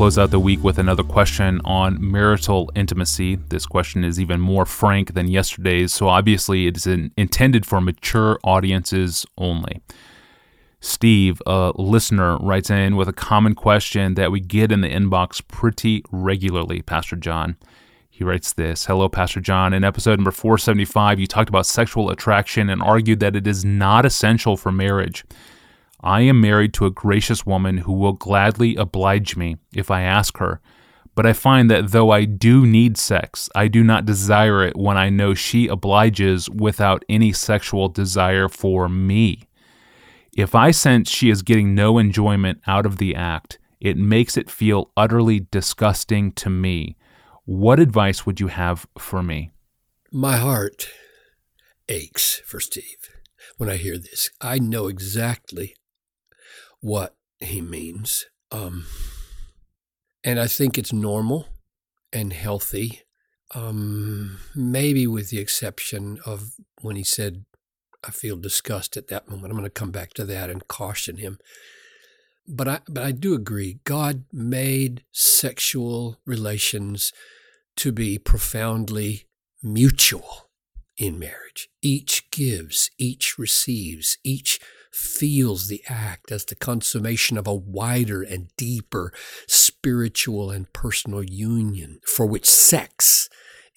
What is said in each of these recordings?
close out the week with another question on marital intimacy. This question is even more frank than yesterday's, so obviously it is intended for mature audiences only. Steve, a listener, writes in with a common question that we get in the inbox pretty regularly, Pastor John. He writes this: Hello, Pastor John. In episode number 475, you talked about sexual attraction and argued that it is not essential for marriage. I am married to a gracious woman who will gladly oblige me if I ask her, but I find that though I do need sex, I do not desire it when I know she obliges without any sexual desire for me. If I sense she is getting no enjoyment out of the act, it makes it feel utterly disgusting to me. What advice would you have for me? My heart aches for Steve when I hear this. I know exactly what he means. And I think it's normal and healthy, maybe with the exception of when he said, I feel disgust at that moment. I'm going to come back to that and caution him. But I do agree. God made sexual relations to be profoundly mutual in marriage. Each gives, each receives, each feels the act as the consummation of a wider and deeper spiritual and personal union for which sex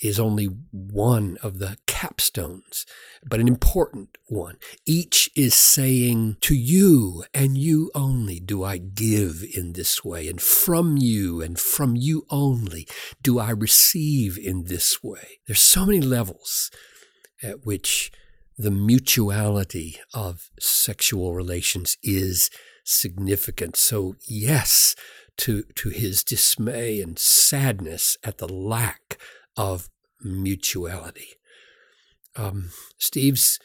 is only one of the capstones, but an important one. Each is saying, to you and you only do I give in this way, and from you only do I receive in this way. There's so many levels at which the mutuality of sexual relations is significant. So yes, to his dismay and sadness at the lack of mutuality. Steve's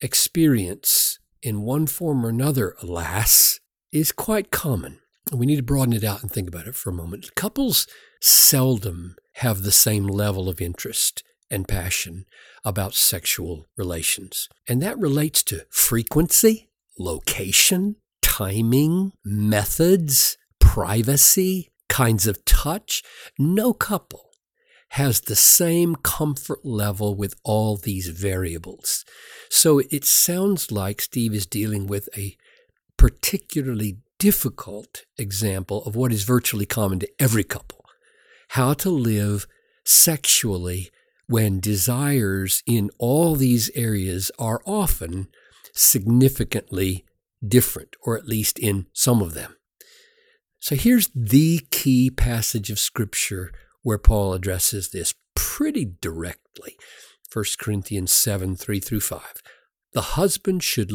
experience in one form or another, alas, is quite common. We need to broaden it out and think about it for a moment. Couples seldom have the same level of interest and passion about sexual relations. And that relates to frequency, location, timing, methods, privacy, kinds of touch. No couple has the same comfort level with all these variables. So it sounds like Steve is dealing with a particularly difficult example of what is virtually common to every couple: how to live sexually when desires in all these areas are often significantly different, or at least in some of them. So here's the key passage of Scripture where Paul addresses this pretty directly. 1 Corinthians 7, 3 through 5. The husband should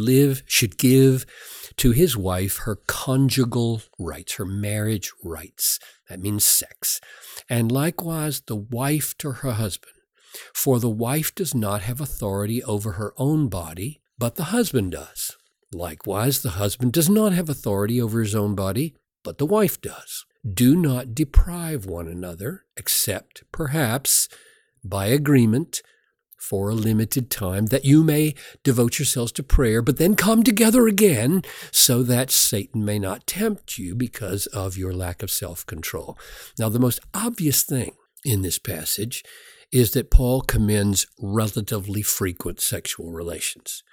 give to his wife her conjugal rights, her marriage rights. That means sex. And likewise, the wife to her husband. For the wife does not have authority over her own body, but the husband does. Likewise, the husband does not have authority over his own body, but the wife does. Do not deprive one another, except perhaps by agreement for a limited time, that you may devote yourselves to prayer, but then come together again so that Satan may not tempt you because of your lack of self-control. Now, the most obvious thing in this passage is that Paul commends relatively frequent sexual relations.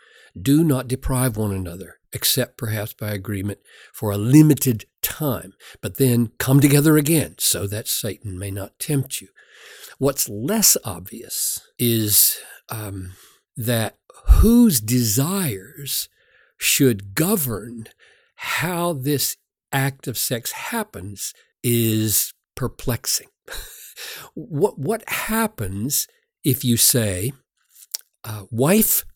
Do not deprive one another, except perhaps by agreement for a limited time, but then come together again so that Satan may not tempt you. What's less obvious is that whose desires should govern how this act of sex happens is perplexing. What happens if you say, wife,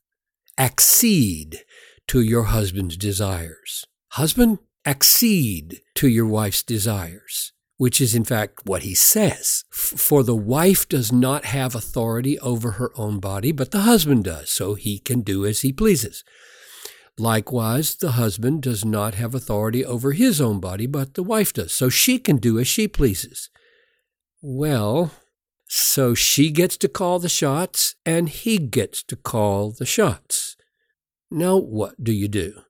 accede to your husband's desires. Husband, accede to your wife's desires, which is in fact what he says. For the wife does not have authority over her own body, but the husband does, so he can do as he pleases. Likewise, the husband does not have authority over his own body, but the wife does, so she can do as she pleases. Well, so she gets to call the shots, and he gets to call the shots. Now, what do you do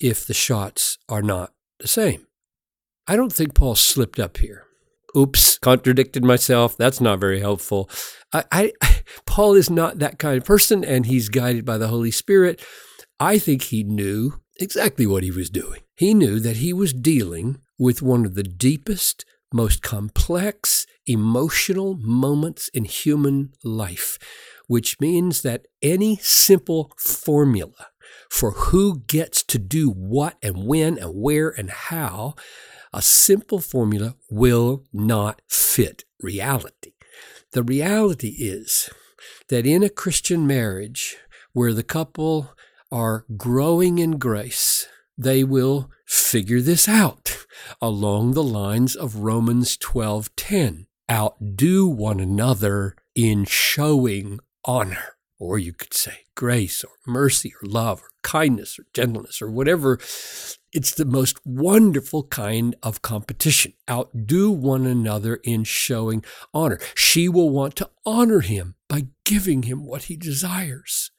if the shots are not the same? I don't think Paul slipped up here. Oops, contradicted myself. That's not very helpful. Paul is not that kind of person, and he's guided by the Holy Spirit. I think he knew exactly what he was doing. He knew that he was dealing with one of the deepest, most complex, emotional moments in human life, which means that any simple formula for who gets to do what and when and where and how, a simple formula will not fit reality. The reality is that in a Christian marriage where the couple are growing in grace, they will figure this out along the lines of Romans 12:10. Outdo one another in showing honor, or you could say grace or mercy or love or kindness or gentleness or whatever. It's the most wonderful kind of competition. Outdo one another in showing honor. She will want to honor him by giving him what he desires.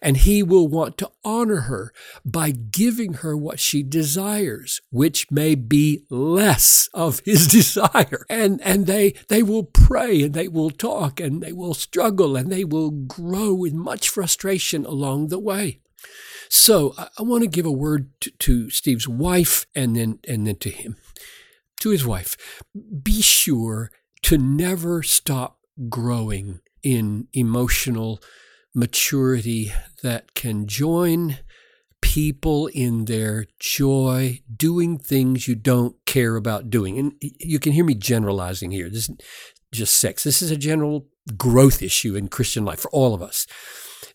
And he will want to honor her by giving her what she desires, which may be less of his desire. And they will pray, and they will talk, and they will struggle, and they will grow with much frustration along the way. So I want to give a word to Steve's wife and then to him, to his wife. Be sure to never stop growing in emotional maturity that can join people in their joy doing things you don't care about doing. And you can hear me generalizing here. This isn't just sex. This is a general growth issue in Christian life for all of us.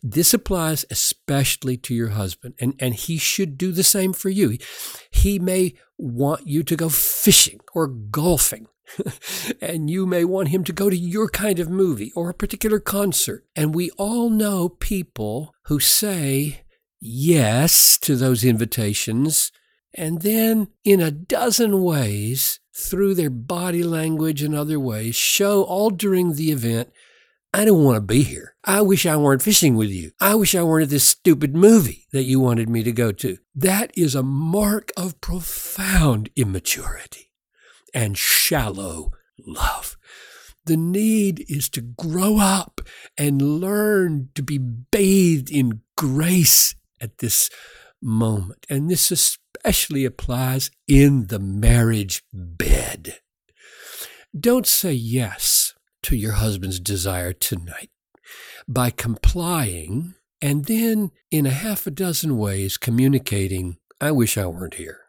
This applies especially to your husband, and he should do the same for you. He may want you to go fishing or golfing, and you may want him to go to your kind of movie or a particular concert. And we all know people who say yes to those invitations, and then in a dozen ways, through their body language and other ways, show all during the event, I don't want to be here. I wish I weren't fishing with you. I wish I weren't at this stupid movie that you wanted me to go to. That is a mark of profound immaturity and shallow love. The need is to grow up and learn to be bathed in grace at this moment. And this especially applies in the marriage bed. Don't say yes to your husband's desire tonight by complying and then in a half a dozen ways communicating, I wish I weren't here.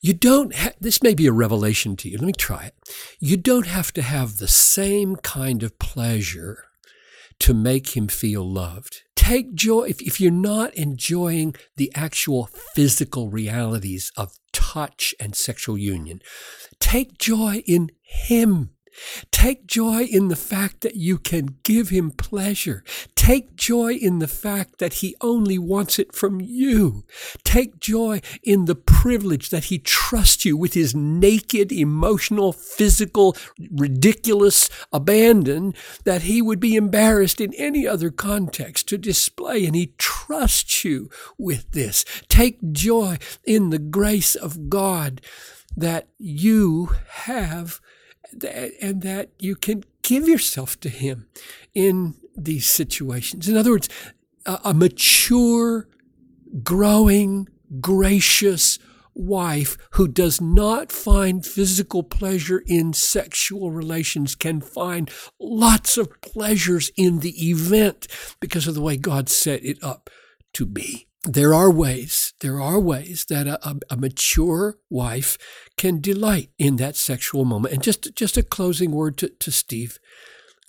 You don't have, this may be a revelation to you. Let me try it. You don't have to have the same kind of pleasure to make him feel loved. Take joy. If you're not enjoying the actual physical realities of touch and sexual union, take joy in him. Take joy in the fact that you can give him pleasure. Take joy in the fact that he only wants it from you. Take joy in the privilege that he trusts you with his naked, emotional, physical, ridiculous abandon that he would be embarrassed in any other context to display, and he trusts you with this. Take joy in the grace of God that you have and that you can give yourself to him in these situations. In other words, a mature, growing, gracious wife who does not find physical pleasure in sexual relations can find lots of pleasures in the event because of the way God set it up to be. There are ways that a mature wife can delight in that sexual moment. And just a closing word to Steve,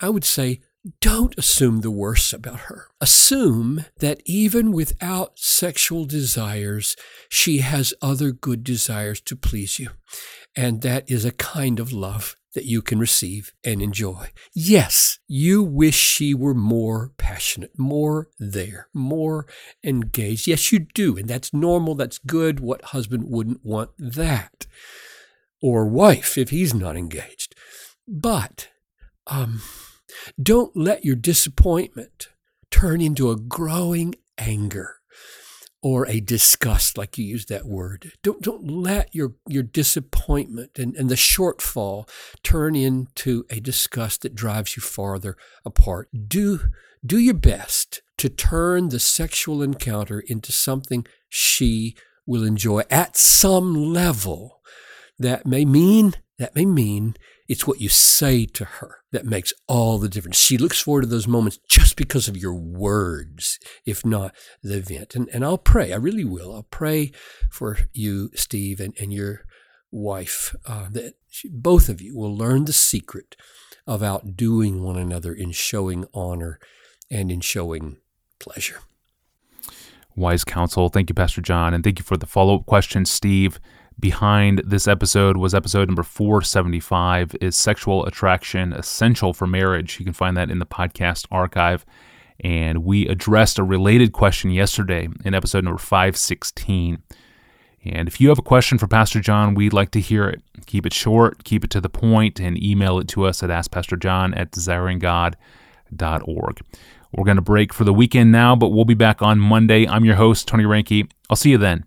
I would say, don't assume the worst about her. Assume that even without sexual desires, she has other good desires to please you. And that is a kind of love that you can receive and enjoy. Yes, you wish she were more passionate, more there, more engaged. Yes, you do, and that's normal, that's good. What husband wouldn't want that? Or wife, if he's not engaged. But don't let your disappointment turn into a growing anger or a disgust, like you used that word. Don't let your disappointment and the shortfall turn into a disgust that drives you farther apart. Do your best to turn the sexual encounter into something she will enjoy at some level. That may mean it's what you say to her that makes all the difference. She looks forward to those moments just because of your words, if not the event. And I'll pray. I really will. I'll pray for you, Steve, and your wife, that both of you will learn the secret of outdoing one another in showing honor and in showing pleasure. Wise counsel. Thank you, Pastor John. And thank you for the follow-up question, Steve. Behind this episode was episode number 475, Is Sexual Attraction Essential for Marriage? You can find that in the podcast archive. And we addressed a related question yesterday in episode number 516. And if you have a question for Pastor John, we'd like to hear it. Keep it short, keep it to the point, and email it to us at askpastorjohn@desiringgod.org. We're going to break for the weekend now, but we'll be back on Monday. I'm your host, Tony Ranke. I'll see you then.